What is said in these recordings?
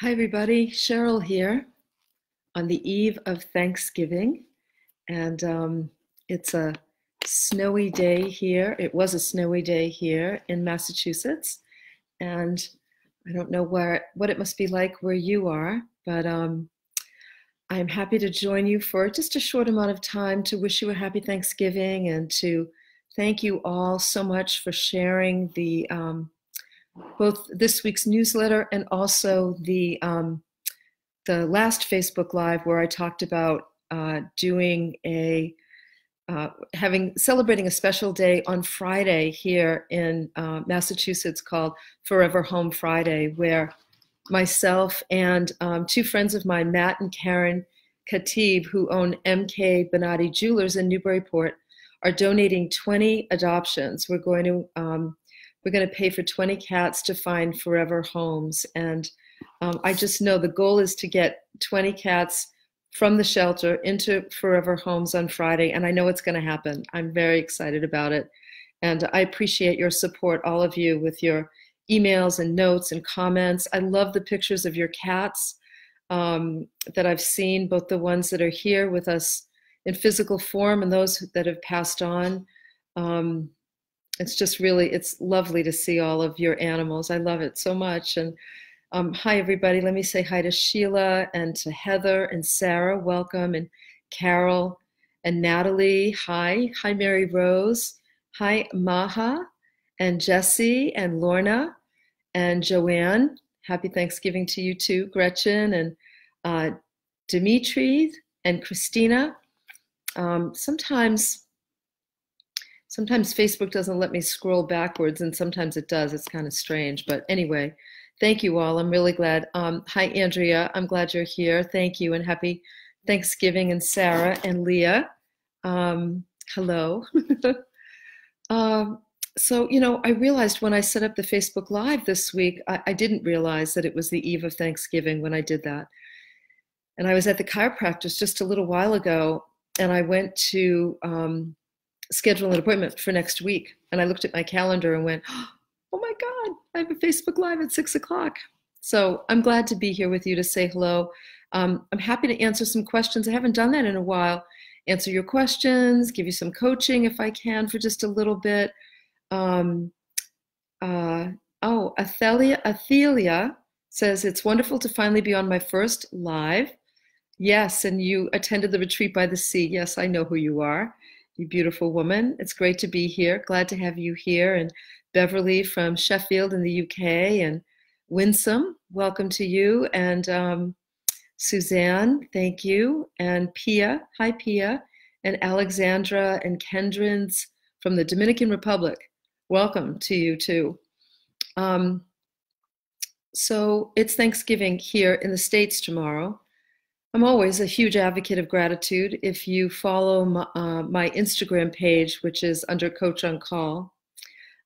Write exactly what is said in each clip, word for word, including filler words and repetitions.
Hi everybody, Cheryl here on the eve of Thanksgiving, and um, it's a snowy day here. It was a snowy day here in Massachusetts, and I don't know where what it must be like where you are, but um, I'm happy to join you for just a short amount of time to wish you a happy Thanksgiving and to thank you all so much for sharing the um, both this week's newsletter and also the um, the last Facebook Live where I talked about uh, doing a uh, having celebrating a special day on Friday here in uh, Massachusetts called Forever Home Friday, where myself and um, two friends of mine, Matt and Karen Khatib, who own M K Benatti Jewelers in Newburyport, are donating twenty adoptions. We're going to um, We're going to pay for twenty cats to find forever homes. And um, I just know the goal is to get twenty cats from the shelter into forever homes on Friday. And I know it's going to happen. I'm very excited about it. And I appreciate your support, all of you, with your emails and notes and comments. I love the pictures of your cats um, that I've seen, both the ones that are here with us in physical form and those that have passed on. Um, It's just really, it's lovely to see all of your animals. I love it so much. And um, hi, everybody. Let me say hi to Sheila and to Heather and Sarah. Welcome. And Carol and Natalie. Hi. Hi, Mary Rose. Hi, Maha and Jesse and Lorna and Joanne. Happy Thanksgiving to you, too. Gretchen and uh, Dimitri and Christina. Um, sometimes... Sometimes Facebook doesn't let me scroll backwards, and sometimes it does. It's kind of strange. But anyway, thank you all. I'm really glad. Um, hi, Andrea. I'm glad you're here. Thank you, and happy Thanksgiving. And Sarah and Leah. Um, hello. um, so, you know, I realized when I set up the Facebook Live this week, I, I didn't realize that it was the eve of Thanksgiving when I did that. And I was at the chiropractor's just a little while ago, and I went to... Um, schedule an appointment for next week. And I looked at my calendar and went, oh my God, I have a Facebook Live at six o'clock. So I'm glad to be here with you to say hello. Um, I'm happy to answer some questions. I haven't done that in a while. Answer your questions, give you some coaching if I can for just a little bit. Um, uh, oh, Athelia, Athelia says, it's wonderful to finally be on my first live. Yes, and you attended the retreat by the sea. Yes, I know who you are. You beautiful woman. It's great to be here. Glad to have you here. And Beverly from Sheffield in the U K, and Winsome, welcome to you. And um, Suzanne, thank you. And Pia, hi Pia. And Alexandra and Kendrins from the Dominican Republic. Welcome to you too. Um, so it's Thanksgiving here in the States tomorrow. I'm always a huge advocate of gratitude. If you follow my, uh, my Instagram page, which is under Coach on Call,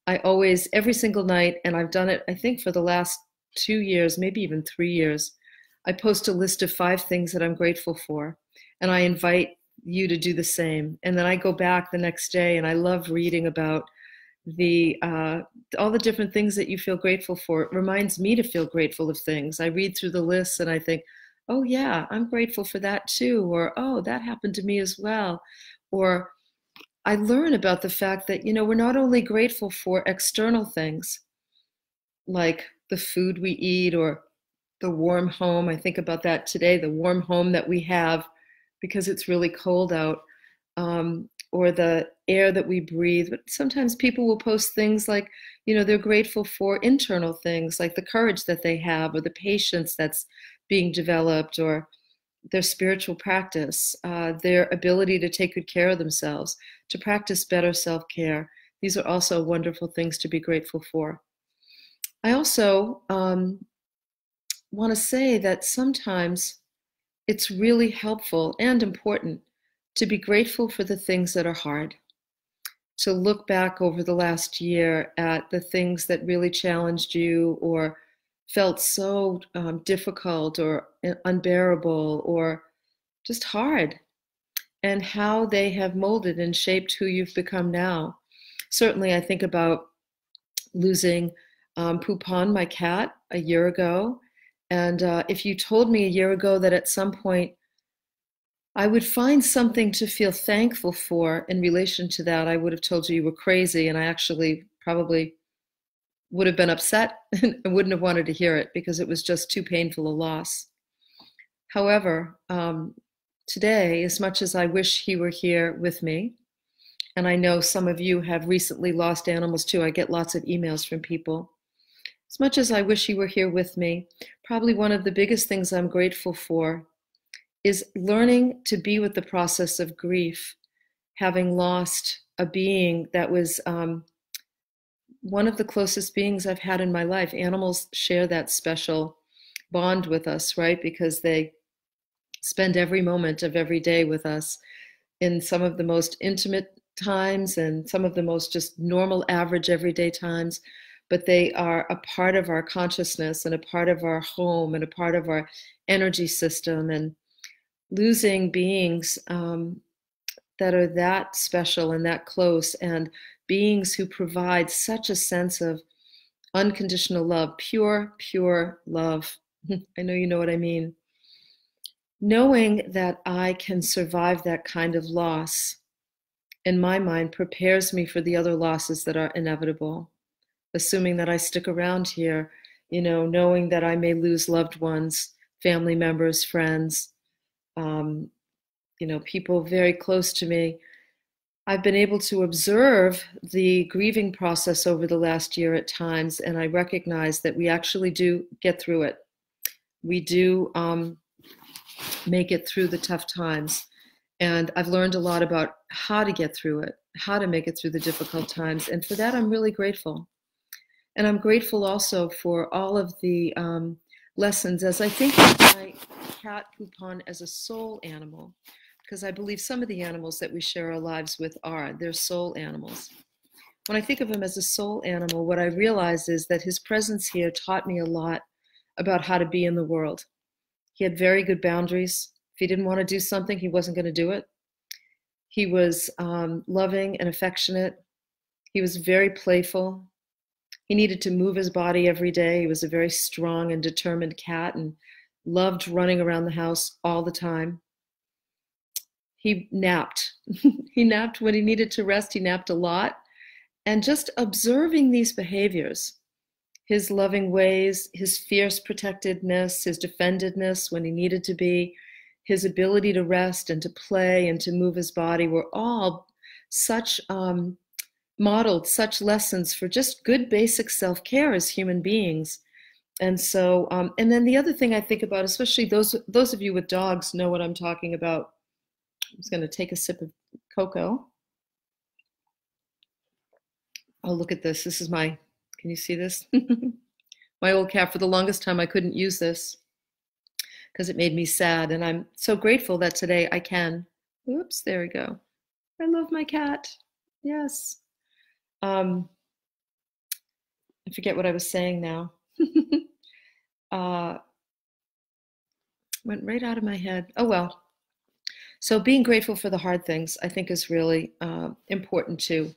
I always, every single night, and I've done it, I think for the last two years, maybe even three years, I post a list of five things that I'm grateful for, and I invite you to do the same. And then I go back the next day, and I love reading about the uh, all the different things that you feel grateful for. It reminds me to feel grateful of things. I read through the lists, and I think, oh yeah, I'm grateful for that too, or oh, that happened to me as well. Or I learn about the fact that, you know, we're not only grateful for external things, like the food we eat or the warm home. I think about that today, the warm home that we have because it's really cold out, um, or the air that we breathe. But sometimes people will post things like, you know, they're grateful for internal things, like the courage that they have or the patience that's being developed, or their spiritual practice, uh, their ability to take good care of themselves, to practice better self-care. These are also wonderful things to be grateful for. I also um, want to say that sometimes it's really helpful and important to be grateful for the things that are hard, to look back over the last year at the things that really challenged you or felt so um, difficult or unbearable or just hard, and how they have molded and shaped who you've become now. Certainly, I think about losing um, Poupon, my cat, a year ago, And uh, if you told me a year ago that at some point I would find something to feel thankful for in relation to that, I would have told you you were crazy, and I actually probably would have been upset and wouldn't have wanted to hear it because it was just too painful a loss. However, um, today, as much as I wish he were here with me, and I know some of you have recently lost animals too, I get lots of emails from people. As much as I wish he were here with me, probably one of the biggest things I'm grateful for is learning to be with the process of grief, having lost a being that was um, one of the closest beings I've had in my life. Animals share that special bond with us, right? Because they spend every moment of every day with us in some of the most intimate times and some of the most just normal, average, everyday times. But they are a part of our consciousness and a part of our home and a part of our energy system. And losing beings um, that are that special and that close, and beings who provide such a sense of unconditional love, pure, pure love. I know you know what I mean. Knowing that I can survive that kind of loss, in my mind, prepares me for the other losses that are inevitable. Assuming that I stick around here, you know, knowing that I may lose loved ones, family members, friends, um, you know, people very close to me. I've been able to observe the grieving process over the last year at times, and I recognize that we actually do get through it. We do um, make it through the tough times. And I've learned a lot about how to get through it, how to make it through the difficult times. And for that, I'm really grateful. And I'm grateful also for all of the um, lessons, as I think of my cat Poupon as a soul animal, because I believe some of the animals that we share our lives with are, they're soul animals. When I think of him as a soul animal, what I realize is that his presence here taught me a lot about how to be in the world. He had very good boundaries. If he didn't want to do something, he wasn't going to do it. He was um, loving and affectionate. He was very playful. He needed to move his body every day. He was a very strong and determined cat and loved running around the house all the time. He napped. He napped when he needed to rest. He napped a lot. And just observing these behaviors, his loving ways, his fierce protectedness, his defendedness when he needed to be, his ability to rest and to play and to move his body were all such um, modeled, such lessons for just good basic self-care as human beings. And so, um, and then the other thing I think about, especially those those of you with dogs know what I'm talking about. I'm just going to take a sip of cocoa. Oh, look at this. This is my, can you see this? My old cat. For the longest time, I couldn't use this because it made me sad. And I'm so grateful that today I can. Oops, there we go. I love my cat. Yes. Um, I forget what I was saying now. uh, went right out of my head. Oh, well. So being grateful for the hard things, I think, is really uh, important too.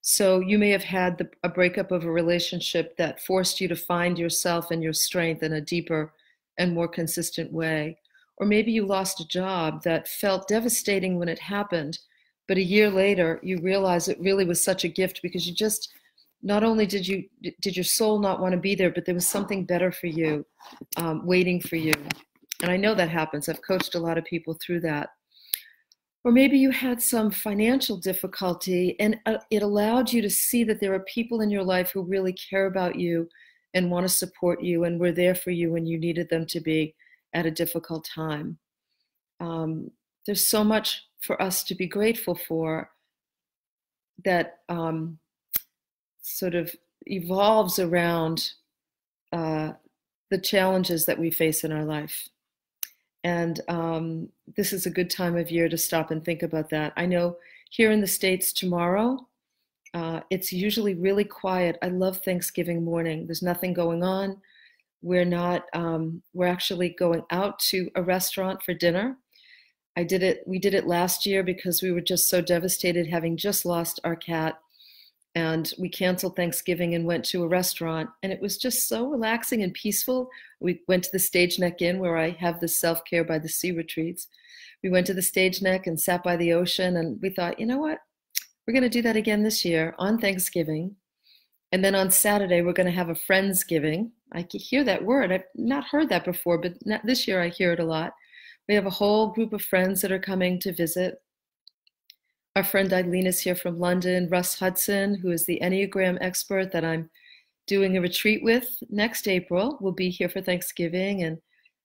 So you may have had the, a breakup of a relationship that forced you to find yourself and your strength in a deeper and more consistent way. Or maybe you lost a job that felt devastating when it happened, but a year later you realize it really was such a gift, because you just, not only did you did your soul not want to be there, but there was something better for you um, waiting for you. And I know that happens. I've coached a lot of people through that. Or maybe you had some financial difficulty, and uh, it allowed you to see that there are people in your life who really care about you and want to support you and were there for you when you needed them to be at a difficult time. Um, there's so much for us to be grateful for that um, sort of evolves around uh, the challenges that we face in our life. And um, this is a good time of year to stop and think about that. I know here in the States tomorrow, uh, it's usually really quiet. I love Thanksgiving morning. There's nothing going on. We're not, um, we're actually going out to a restaurant for dinner. I did it, we did it last year because we were just so devastated having just lost our cat. And we canceled Thanksgiving and went to a restaurant, and it was just so relaxing and peaceful. We went to the Stage Neck Inn, where I have the self-care by the sea retreats. We went to the Stage Neck and sat by the ocean, and we thought, you know what? We're going to do that again this year on Thanksgiving. And then on Saturday, we're going to have a Friendsgiving. I can hear that word. I've not heard that before, but not this year I hear it a lot. We have a whole group of friends that are coming to visit. Our friend Eileen is here from London. Russ Hudson, who is the Enneagram expert that I'm doing a retreat with next April, will be here for Thanksgiving, and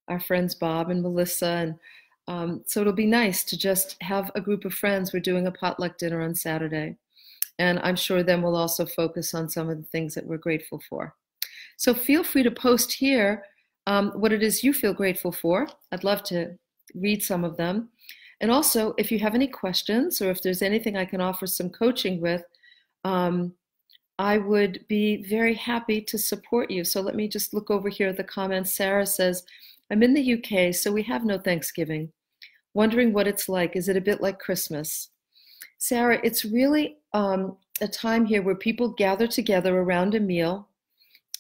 our friends Bob and Melissa. And um, so it'll be nice to just have a group of friends. We're doing a potluck dinner on Saturday, and I'm sure then we'll also focus on some of the things that we're grateful for. So feel free to post here um, what it is you feel grateful for. I'd love to read some of them. And also, if you have any questions or if there's anything I can offer some coaching with, um, I would be very happy to support you. So let me just look over here at the comments. Sarah says, I'm in the U K, so we have no Thanksgiving. Wondering what it's like. Is it a bit like Christmas? Sarah, it's really um, a time here where people gather together around a meal,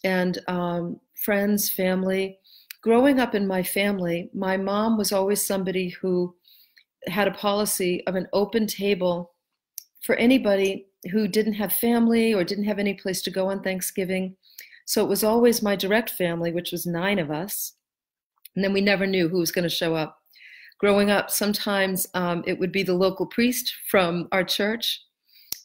and um, friends, family. Growing up in my family, my mom was always somebody who had a policy of an open table for anybody who didn't have family or didn't have any place to go on Thanksgiving. So it was always my direct family, which was nine of us. And then we never knew who was going to show up. Growing up, sometimes um, it would be the local priest from our church.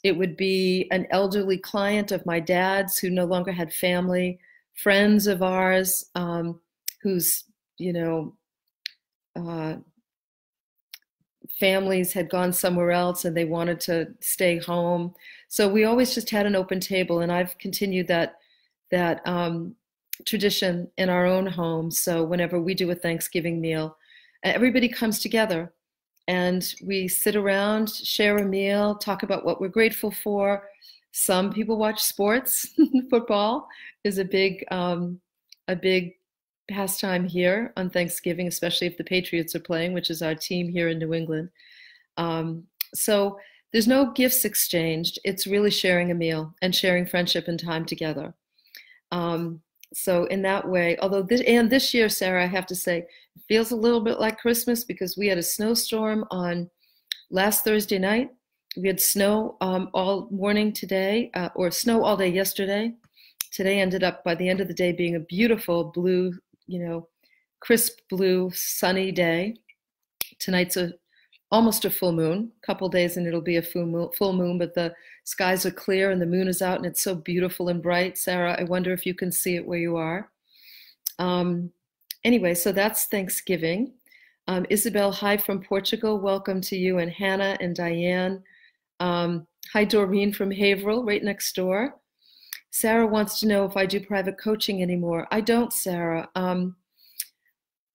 It would be an elderly client of my dad's who no longer had family, friends of ours um, whose, you know, uh, families had gone somewhere else and they wanted to stay home. So we always just had an open table, and I've continued that that um, tradition in our own home. So whenever we do a Thanksgiving meal, everybody comes together and we sit around, share a meal, talk about what we're grateful for. Some people watch sports. Football is a big um, a big pastime here on Thanksgiving, especially if the Patriots are playing, which is our team here in New England. Um, so there's no gifts exchanged. It's really sharing a meal and sharing friendship and time together. Um, so in that way, although this, and this year, Sarah, I have to say, it feels a little bit like Christmas because we had a snowstorm on last Thursday night. We had snow um, all morning today, uh, or snow all day yesterday. Today ended up by the end of the day being a beautiful blue, you know, crisp blue sunny day. Tonight's a almost a full moon, couple days and it'll be a full moon, full moon, but the skies are clear and the moon is out and it's so beautiful and bright. Sarah, I wonder if you can see it where you are. Um, anyway, so that's Thanksgiving. Um, Isabel, hi from Portugal. Welcome to you and Hannah and Diane. Um, hi, Doreen from Haverhill, right next door. Sarah wants to know if I do private coaching anymore. I don't, Sarah. Um,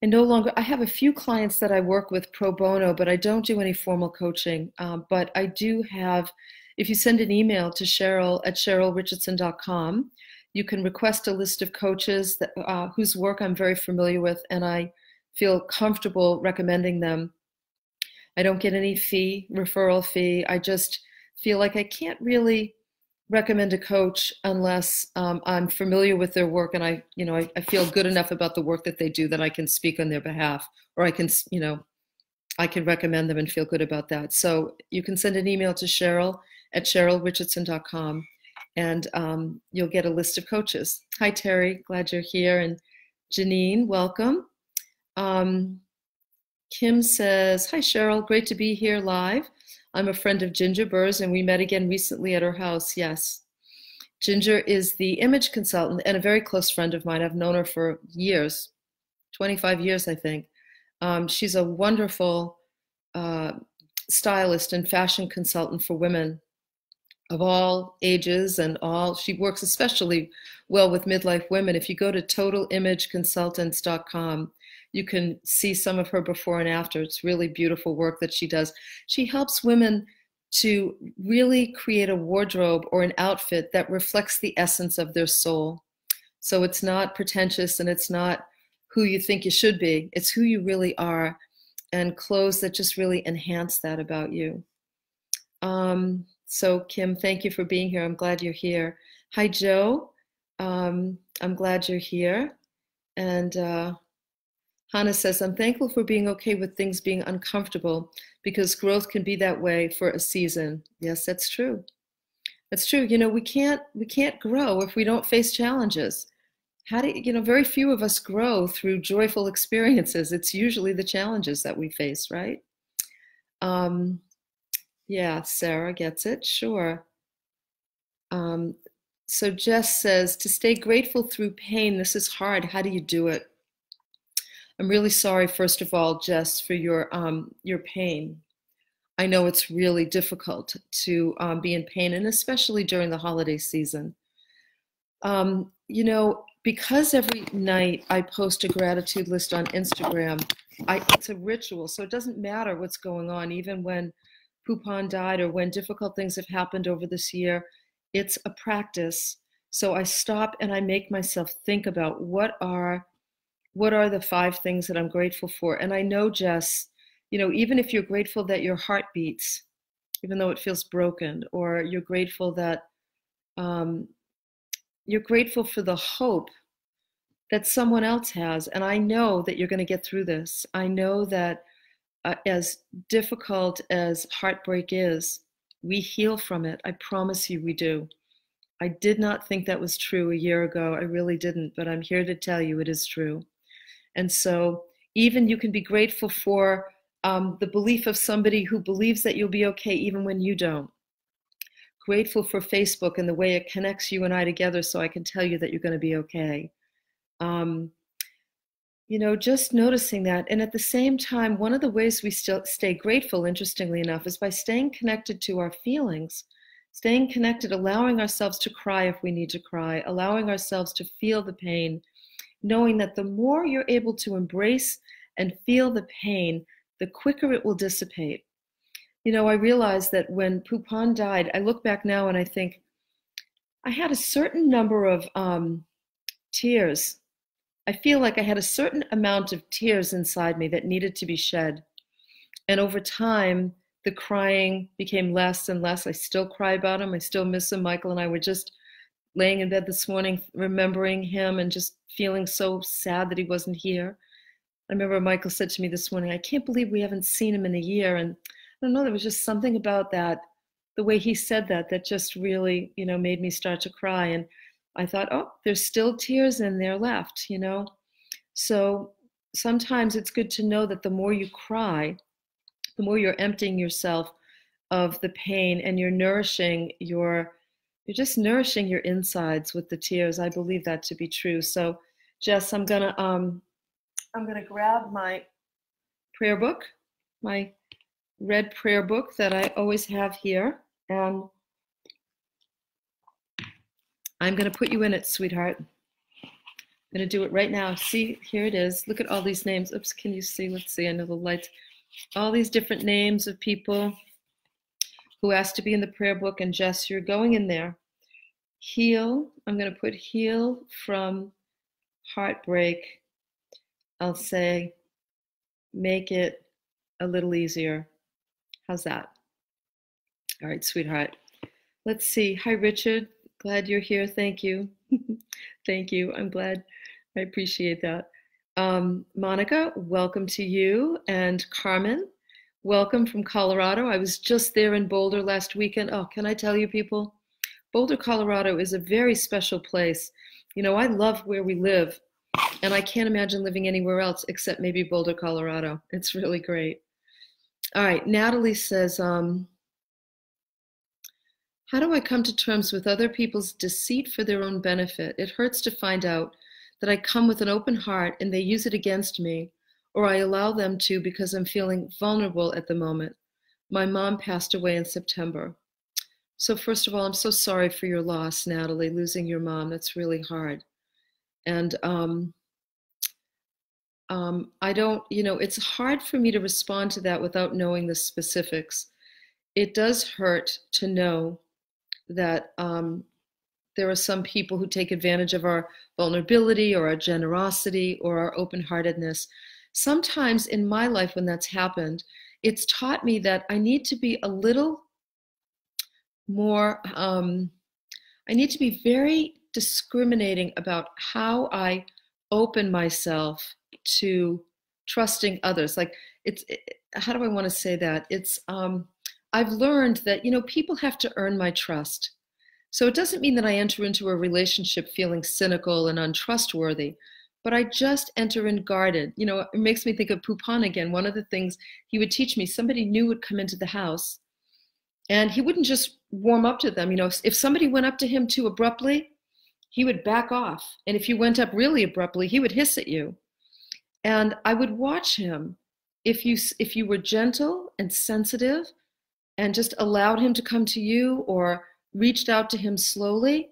I no longer, I have a few clients that I work with pro bono, but I don't do any formal coaching. Um, but I do have, if you send an email to Cheryl at Cheryl Richardson dot com, you can request a list of coaches that, uh, whose work I'm very familiar with, and I feel comfortable recommending them. I don't get any fee, referral fee. I just feel like I can't really recommend a coach unless um, I'm familiar with their work and I, you know, I, I feel good enough about the work that they do that I can speak on their behalf, or I can, you know, I can recommend them and feel good about that. So you can send an email to Cheryl at Cheryl Richardson dot com, and um, you'll get a list of coaches. Hi, Terry, glad you're here. And Janine, welcome. Um, Kim says, hi, Cheryl, great to be here live. I'm a friend of Ginger Burr's, and we met again recently at her house, yes. Ginger is the image consultant and a very close friend of mine. I've known her for years, twenty-five years, I think. Um, she's a wonderful uh, stylist and fashion consultant for women of all ages and all. She works especially well with midlife women. If you go to total image consultants dot com, you can see some of her before and after. It's really beautiful work that she does. She helps women to really create a wardrobe or an outfit that reflects the essence of their soul. So it's not pretentious and it's not who you think you should be. It's who you really are, and clothes that just really enhance that about you. Um, So Kim, thank you for being here. I'm glad you're here. Hi, Joe. Um, I'm glad you're here. And uh, Hannah says, I'm thankful for being okay with things being uncomfortable because growth can be that way for a season. Yes, that's true. That's true. You know, we can't we can't grow if we don't face challenges. How do you, you know, very few of us grow through joyful experiences. It's usually the challenges that we face, right? Um, yeah, Sarah gets it, sure. Um, so Jess says, to stay grateful through pain, this is hard. How do you do it? I'm really sorry, first of all, Jess, for your um, your pain. I know it's really difficult to um, be in pain, and especially during the holiday season. Um, you know, because every night I post a gratitude list on Instagram, I, it's a ritual, so it doesn't matter what's going on, even when Poupon died or when difficult things have happened over this year, it's a practice. So I stop and I make myself think about what are, what are the five things that I'm grateful for. And I know, Jess, you know, even if you're grateful that your heart beats, even though it feels broken, or you're grateful that um, you're grateful for the hope that someone else has. And I know that you're going to get through this. I know that uh, as difficult as heartbreak is, we heal from it. I promise you we do. I did not think that was true a year ago. I really didn't, but I'm here to tell you it is true. And so even you can be grateful for Um, the belief of somebody who believes that you'll be okay even when you don't. Grateful for Facebook and the way it connects you and I together, so I can tell you that you're going to be okay. Um, you know, just noticing that. And at the same time, one of the ways we still stay grateful, interestingly enough, is by staying connected to our feelings, staying connected, allowing ourselves to cry if we need to cry, allowing ourselves to feel the pain, knowing that the more you're able to embrace and feel the pain, the quicker it will dissipate. You know, I realized that when Poupon died, I look back now and I think, I had a certain number of um, tears. I feel like I had a certain amount of tears inside me that needed to be shed. And over time, the crying became less and less. I still cry about him. I still miss him. Michael and I were just laying in bed this morning, remembering him and just feeling so sad that he wasn't here. I remember Michael said to me this morning, I can't believe we haven't seen him in a year. And I don't know, there was just something about that, the way he said that, that just really, you know, made me start to cry. And I thought, oh, there's still tears in there left, you know. So sometimes it's good to know that the more you cry, the more you're emptying yourself of the pain and you're nourishing your, you're just nourishing your insides with the tears. I believe that to be true. So Jess, I'm gonna, um, I'm going to grab my prayer book, my red prayer book that I always have here, and I'm going to put you in it, sweetheart. I'm going to do it right now. See, here it is. Look at all these names. Oops, can you see? Let's see. I know the lights. All these different names of people who asked to be in the prayer book, and Jess, you're going in there. Heal. I'm going to put heal from heartbreak. I'll say, make it a little easier. How's that? All right, sweetheart. Let's see. Hi, Richard. Glad you're here. Thank you. Thank you. I'm glad. I appreciate that. Um, Monica, welcome to you. And Carmen, welcome from Colorado. I was just there in Boulder last weekend. Oh, can I tell you, people? Boulder, Colorado is a very special place. You know, I love where we live. And I can't imagine living anywhere else except maybe Boulder, Colorado. It's really great. All right, Natalie says, um, how do I come to terms with other people's deceit for their own benefit? It hurts to find out that I come with an open heart and they use it against me, or I allow them to because I'm feeling vulnerable at the moment. My mom passed away in September. So first of all, I'm so sorry for your loss, Natalie, losing your mom. That's really hard. And um, um, I don't, you know, it's hard for me to respond to that without knowing the specifics. It does hurt to know that um, there are some people who take advantage of our vulnerability or our generosity or our open-heartedness. Sometimes in my life when that's happened, it's taught me that I need to be a little more, um, I need to be very discriminating about how I open myself to trusting others. Like it's, it, how do I want to say that? It's, um, I've learned that, you know, people have to earn my trust. So it doesn't mean that I enter into a relationship feeling cynical and untrustworthy, but I just enter in guarded. You know, it makes me think of Poupon again. One of the things he would teach me, somebody new would come into the house and he wouldn't just warm up to them. You know, if somebody went up to him too abruptly, he would back off. And if you went up really abruptly, he would hiss at you. And I would watch him. If you, if you were gentle and sensitive and just allowed him to come to you or reached out to him slowly,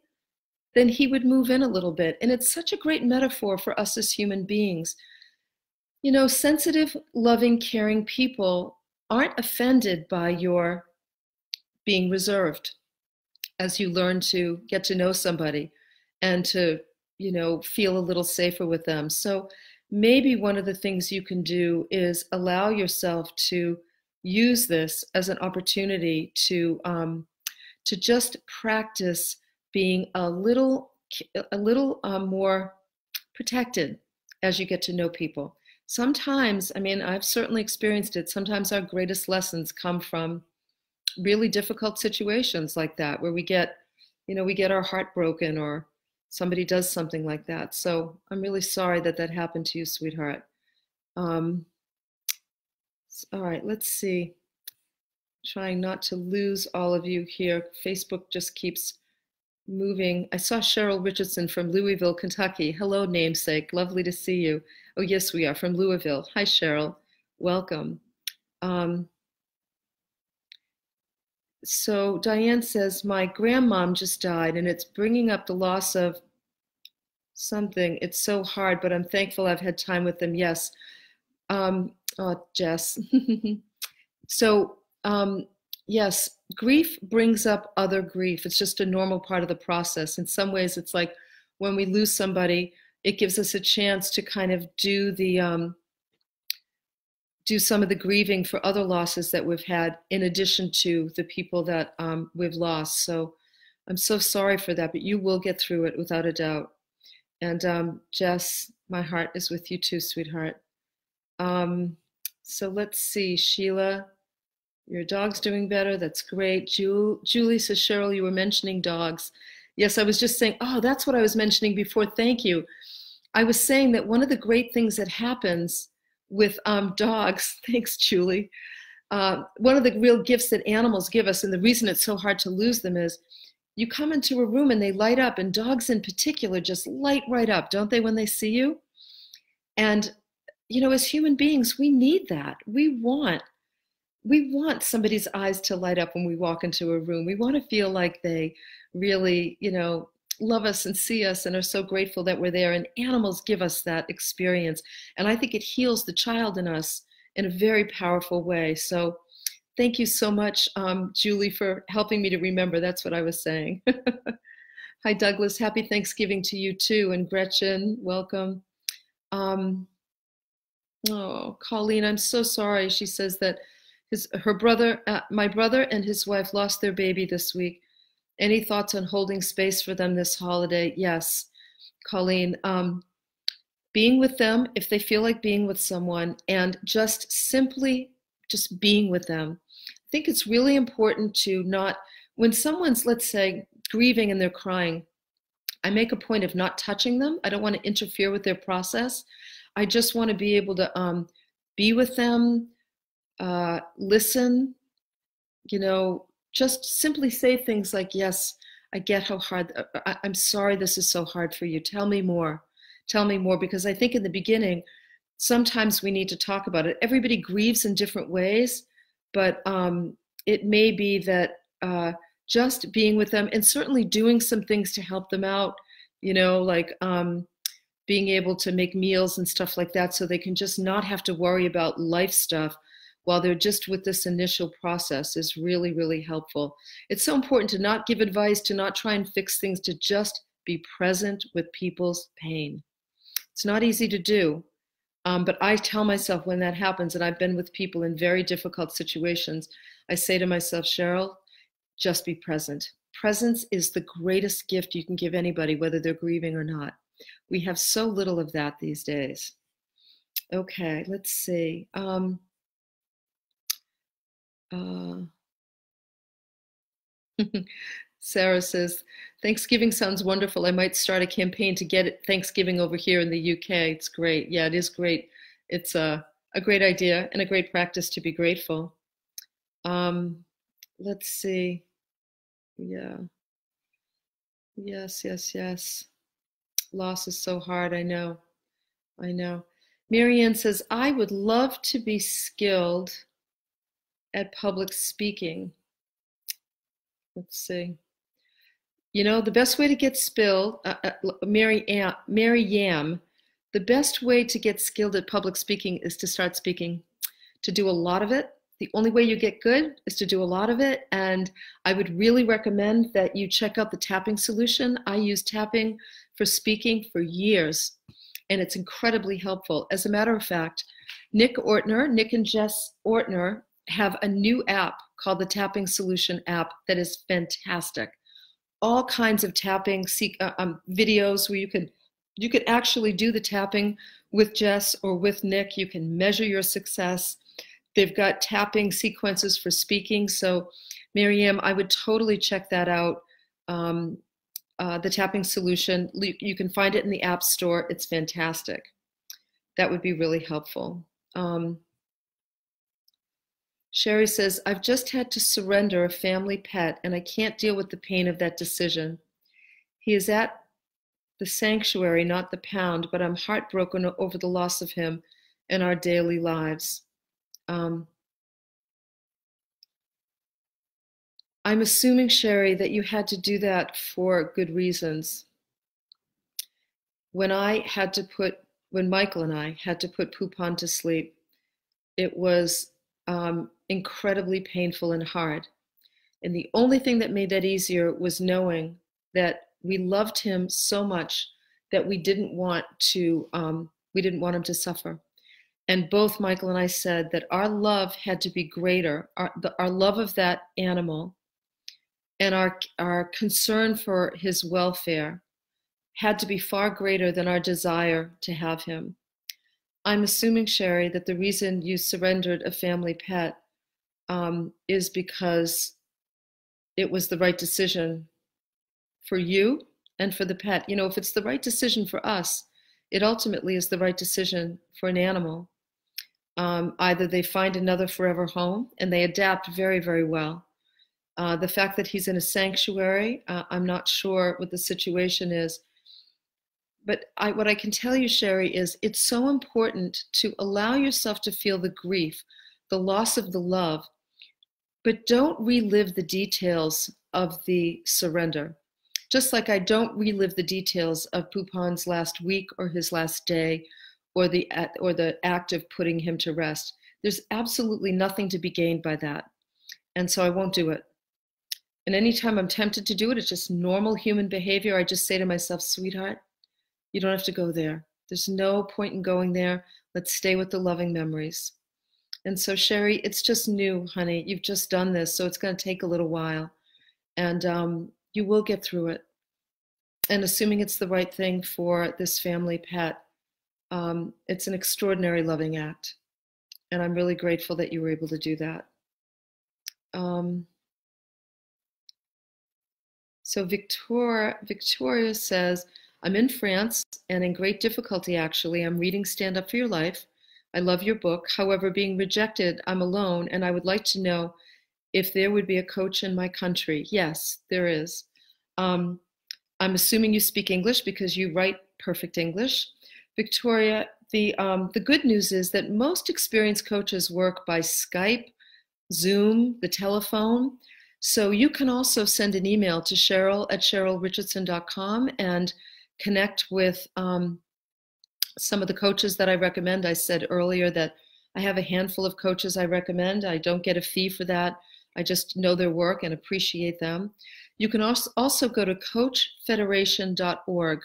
then he would move in a little bit. And it's such a great metaphor for us as human beings. You know, sensitive, loving, caring people aren't offended by your being reserved as you learn to get to know somebody and to, you know, feel a little safer with them. So maybe one of the things you can do is allow yourself to use this as an opportunity to, um, to just practice being a little, a little uh, more protected as you get to know people. Sometimes, I mean, I've certainly experienced it. Sometimes our greatest lessons come from really difficult situations like that, where we get, you know, we get our heart broken or somebody does something like that. So I'm really sorry that that happened to you, sweetheart. Um, all right, let's see. Trying not to lose all of you here. Facebook just keeps moving. I saw Cheryl Richardson from Louisville, Kentucky. Hello, namesake. Lovely to see you. Oh, yes, we are from Louisville. Hi, Cheryl. Welcome. Um, so Diane says, my grandmom just died, and it's bringing up the loss of something. It's so hard, but I'm thankful I've had time with them. Yes. Um, oh, Jess. So... Um, yes, grief brings up other grief. It's just a normal part of the process. In some ways, it's like when we lose somebody, it gives us a chance to kind of do the, um, do some of the grieving for other losses that we've had in addition to the people that um, we've lost. So I'm so sorry for that, but you will get through it without a doubt. And um, Jess, my heart is with you too, sweetheart. Um, so let's see, Sheila. Your dog's doing better. That's great. Jul- Julie says, Cheryl, you were mentioning dogs. Yes, I was just saying, oh, that's what I was mentioning before. Thank you. I was saying that one of the great things that happens with um, dogs, thanks, Julie, uh, one of the real gifts that animals give us, and the reason it's so hard to lose them is you come into a room and they light up, and dogs in particular just light right up, don't they, when they see you? And, you know, as human beings, we need that. We want We want somebody's eyes to light up when we walk into a room. We want to feel like they really, you know, love us and see us and are so grateful that we're there. And animals give us that experience. And I think it heals the child in us in a very powerful way. So thank you so much, um, Julie, for helping me to remember. That's what I was saying. Hi, Douglas. Happy Thanksgiving to you, too. And Gretchen, welcome. Um, oh, Colleen, I'm so sorry. She says that His, her brother, uh, my brother and his wife lost their baby this week. Any thoughts on holding space for them this holiday? Yes, Colleen. Um, being with them, if they feel like being with someone, and just simply just being with them. I think it's really important to not, when someone's, let's say, grieving and they're crying, I make a point of not touching them. I don't want to interfere with their process. I just want to be able to um, be with them, Uh, listen, you know, just simply say things like, yes, I get how hard, I, I'm sorry this is so hard for you. Tell me more. Tell me more. Because I think in the beginning, sometimes we need to talk about it. Everybody grieves in different ways, but um, it may be that uh, just being with them and certainly doing some things to help them out, you know, like um, being able to make meals and stuff like that so they can just not have to worry about life stuff while they're just with this initial process is really, really helpful. It's so important to not give advice, to not try and fix things, to just be present with people's pain. It's not easy to do, um, but I tell myself when that happens, and I've been with people in very difficult situations, I say to myself, Cheryl, just be present. Presence is the greatest gift you can give anybody, whether they're grieving or not. We have so little of that these days. Okay, let's see. Um, uh, Sarah says, Thanksgiving sounds wonderful. I might start a campaign to get Thanksgiving over here in the U K. It's great. Yeah, it is great. It's a, a great idea and a great practice to be grateful. Um, let's see. Yeah. Yes, yes, yes. Loss is so hard. I know. I know. Marianne says, I would love to be skilled at public speaking. Let's see. You know, the best way to get skilled, uh, uh, Mary, uh, Mary Yam, the best way to get skilled at public speaking is to start speaking, to do a lot of it. The only way you get good is to do a lot of it. And I would really recommend that you check out the Tapping Solution. I used tapping for speaking for years, and it's incredibly helpful. As a matter of fact, Nick Ortner, Nick and Jess Ortner, have a new app called the Tapping Solution app that is fantastic. All kinds of tapping uh, um, videos where you can you can actually do the tapping with Jess or with Nick. You can measure your success. They've got tapping sequences for speaking. So, Miriam, I would totally check that out. Um, uh, the Tapping Solution, you can find it in the App Store. It's fantastic. That would be really helpful. Um, Sherry says, I've just had to surrender a family pet, and I can't deal with the pain of that decision. He is at the sanctuary, not the pound, but I'm heartbroken over the loss of him in our daily lives. Um, I'm assuming, Sherry, that you had to do that for good reasons. When I had to put, when Michael and I had to put Poupon to sleep, it was um, incredibly painful and hard. And the only thing that made that easier was knowing that we loved him so much that we didn't want to, um, we didn't want him to suffer. And both Michael and I said that our love had to be greater, our, the, our love of that animal and our, our concern for his welfare had to be far greater than our desire to have him. I'm assuming, Sherry, that the reason you surrendered a family pet um, is because it was the right decision for you and for the pet. You know, if it's the right decision for us, it ultimately is the right decision for an animal. Um, either they find another forever home, and they adapt very, very well. Uh, the fact that he's in a sanctuary, uh, I'm not sure what the situation is. But I, what I can tell you, Sherry, is it's so important to allow yourself to feel the grief, the loss of the love, but don't relive the details of the surrender. Just like I don't relive the details of Poupon's last week or his last day or the or the act of putting him to rest. There's absolutely nothing to be gained by that. And so I won't do it. And anytime I'm tempted to do it, it's just normal human behavior. I just say to myself, sweetheart, you don't have to go there. There's no point in going there. Let's stay with the loving memories. And so, Sherry, it's just new, honey. You've just done this, so it's going to take a little while. And um, you will get through it. And assuming it's the right thing for this family pet, um, it's an extraordinary loving act. And I'm really grateful that you were able to do that. Um, so Victor, Victoria says, I'm in France and in great difficulty, actually. I'm reading Stand Up For Your Life. I love your book. However, being rejected, I'm alone, and I would like to know if there would be a coach in my country. Yes, there is. Um, I'm assuming you speak English because you write perfect English. Victoria, the um, the good news is that most experienced coaches work by Skype, Zoom, the telephone. So you can also send an email to Cheryl at Cheryl Richardson dot com and connect with um, some of the coaches that I recommend. I said earlier that I have a handful of coaches I recommend. I don't get a fee for that. I just know their work and appreciate them. You can also also go to coach federation dot org.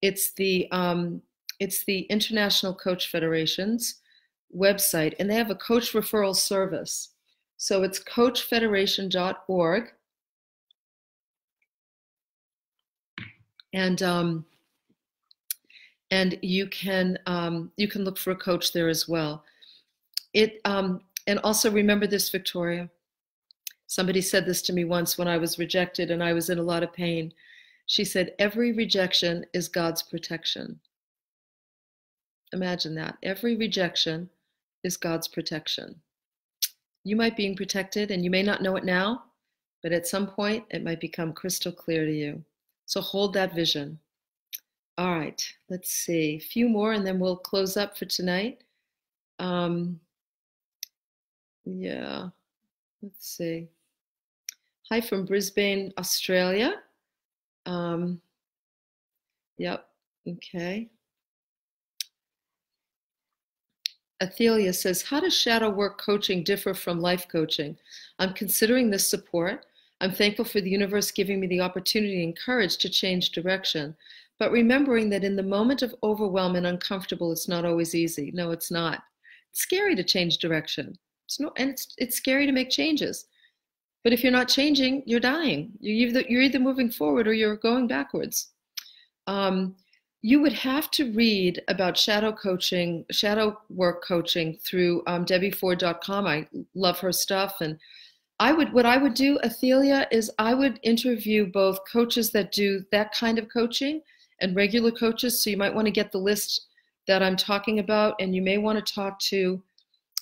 It's the um, it's the International Coach Federation's website, and they have a coach referral service. So it's coach federation dot org And um, and you can um, you can look for a coach there as well. It um, and also remember this, Victoria. Somebody said this to me once when I was rejected and I was in a lot of pain. She said, every rejection is God's protection. Imagine that. Every rejection is God's protection. You might be being protected and you may not know it now, but at some point it might become crystal clear to you. So hold that vision. All right, let's see. A few more and then we'll close up for tonight. Um, yeah, let's see. Hi from Brisbane, Australia. Um, yep, okay. Athelia says, how does shadow work coaching differ from life coaching? I'm considering this support. I'm thankful for the universe giving me the opportunity and courage to change direction, but remembering that in the moment of overwhelm and uncomfortable, it's not always easy. No, it's not. It's scary to change direction. It's no, and it's, it's scary to make changes. But if you're not changing, you're dying. You're either, you're either moving forward or you're going backwards. Um, you would have to read about shadow coaching, shadow work coaching through um, Debbie Ford dot com. I love her stuff. And I would, what I would do, Athelia, is I would interview both coaches that do that kind of coaching and regular coaches. So you might want to get the list that I'm talking about. And you may want to talk to,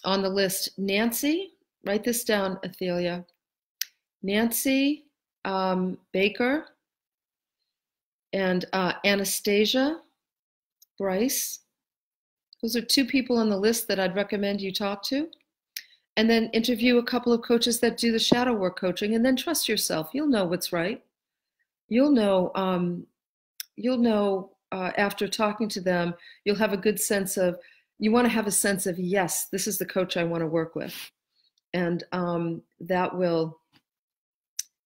on the list, Nancy, write this down, Athelia. Nancy um, Baker and uh, Anastasia Bryce. Those are two people on the list that I'd recommend you talk to. And then interview a couple of coaches that do the shadow work coaching, and then trust yourself. You'll know what's right. You'll know, um, you'll know uh, after talking to them, you'll have a good sense of, you want to have a sense of, yes, this is the coach I want to work with. And um, that will...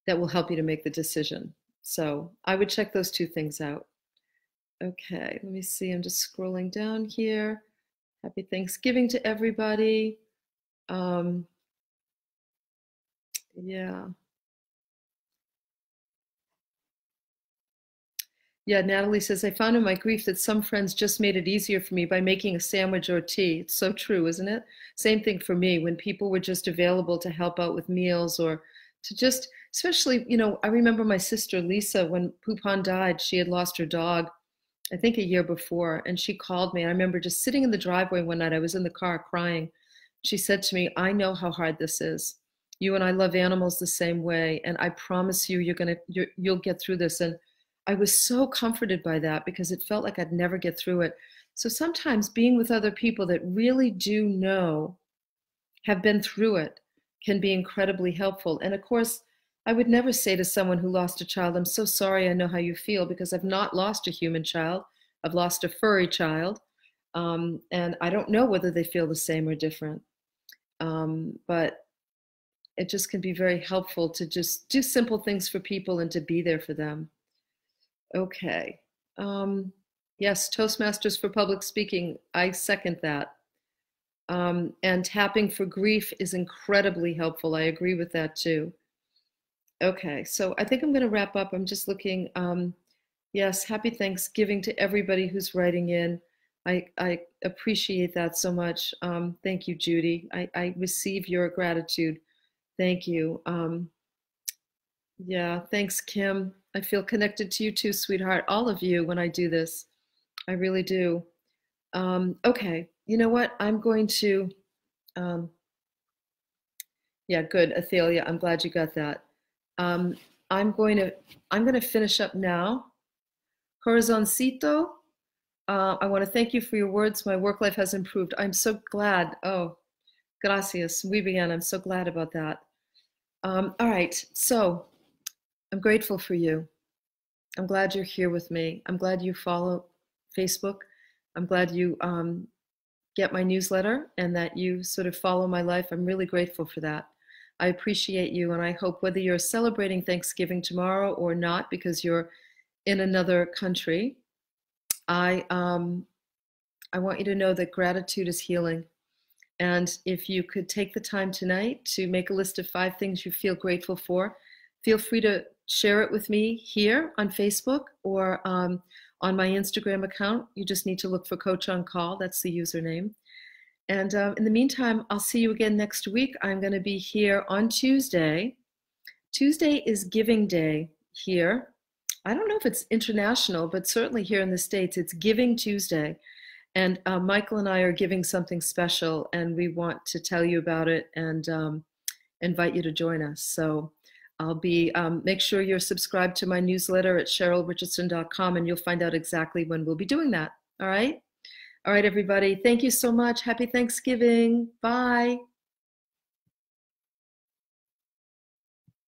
that will help you to make the decision. So I would check those two things out. Okay, let me see, I'm just scrolling down here. Happy Thanksgiving to everybody. Um, yeah. Yeah, Natalie says, I found in my grief that some friends just made it easier for me by making a sandwich or tea. It's so true, isn't it? Same thing for me, when people were just available to help out with meals or to just, especially, you know, I remember my sister, Lisa, when Poupon died, she had lost her dog, I think a year before, and she called me. I remember just sitting in the driveway one night, I was in the car crying. She said to me, I know how hard this is. You and I love animals the same way, and I promise you, you're gonna, you're, you'll get through this. And I was so comforted by that because it felt like I'd never get through it. So sometimes being with other people that really do know, have been through it, can be incredibly helpful. And of course, I would never say to someone who lost a child, I'm so sorry, I know how you feel, because I've not lost a human child. I've lost a furry child. Um, and I don't know whether they feel the same or different. Um, but it just can be very helpful to just do simple things for people and to be there for them. Okay. Um, yes, Toastmasters for public speaking. I second that. Um, and tapping for grief is incredibly helpful. I agree with that too. Okay, so I think I'm going to wrap up. I'm just looking. Um, yes, happy Thanksgiving to everybody who's writing in. I, I appreciate that so much. Um, thank you, Judy. I, I receive your gratitude. Thank you. Um, yeah, thanks, Kim. I feel connected to you too, sweetheart. All of you when I do this. I really do. Um, okay. You know what, I'm going to, um, yeah, good, Athelia, I'm glad you got that. Um, I'm going to, I'm going to finish up now. Corazoncito, uh, I want to thank you for your words. My work life has improved. I'm so glad. Oh, gracias, muy bien. I'm so glad about that. Um, all right, so I'm grateful for you. I'm glad you're here with me. I'm glad you follow Facebook. I'm glad you, um, get my newsletter and that you sort of follow my life. I'm really grateful for that. I appreciate you, and I hope whether you're celebrating Thanksgiving tomorrow or not because you're in another country, I, um, I want you to know that gratitude is healing. And if you could take the time tonight to make a list of five things you feel grateful for, feel free to share it with me here on Facebook or um, on my Instagram account. You just need to look for Coach on Call. That's the username. And uh, in the meantime, I'll see you again next week. I'm going to be here on Tuesday. Tuesday is Giving Day here. I don't know if it's international, but certainly here in the States, it's Giving Tuesday. And uh, Michael and I are giving something special, and we want to tell you about it and um, invite you to join us. So I'll be, um, make sure you're subscribed to my newsletter at Cheryl Richardson dot com, and you'll find out exactly when we'll be doing that. All right? All right, everybody. Thank you so much. Happy Thanksgiving. Bye.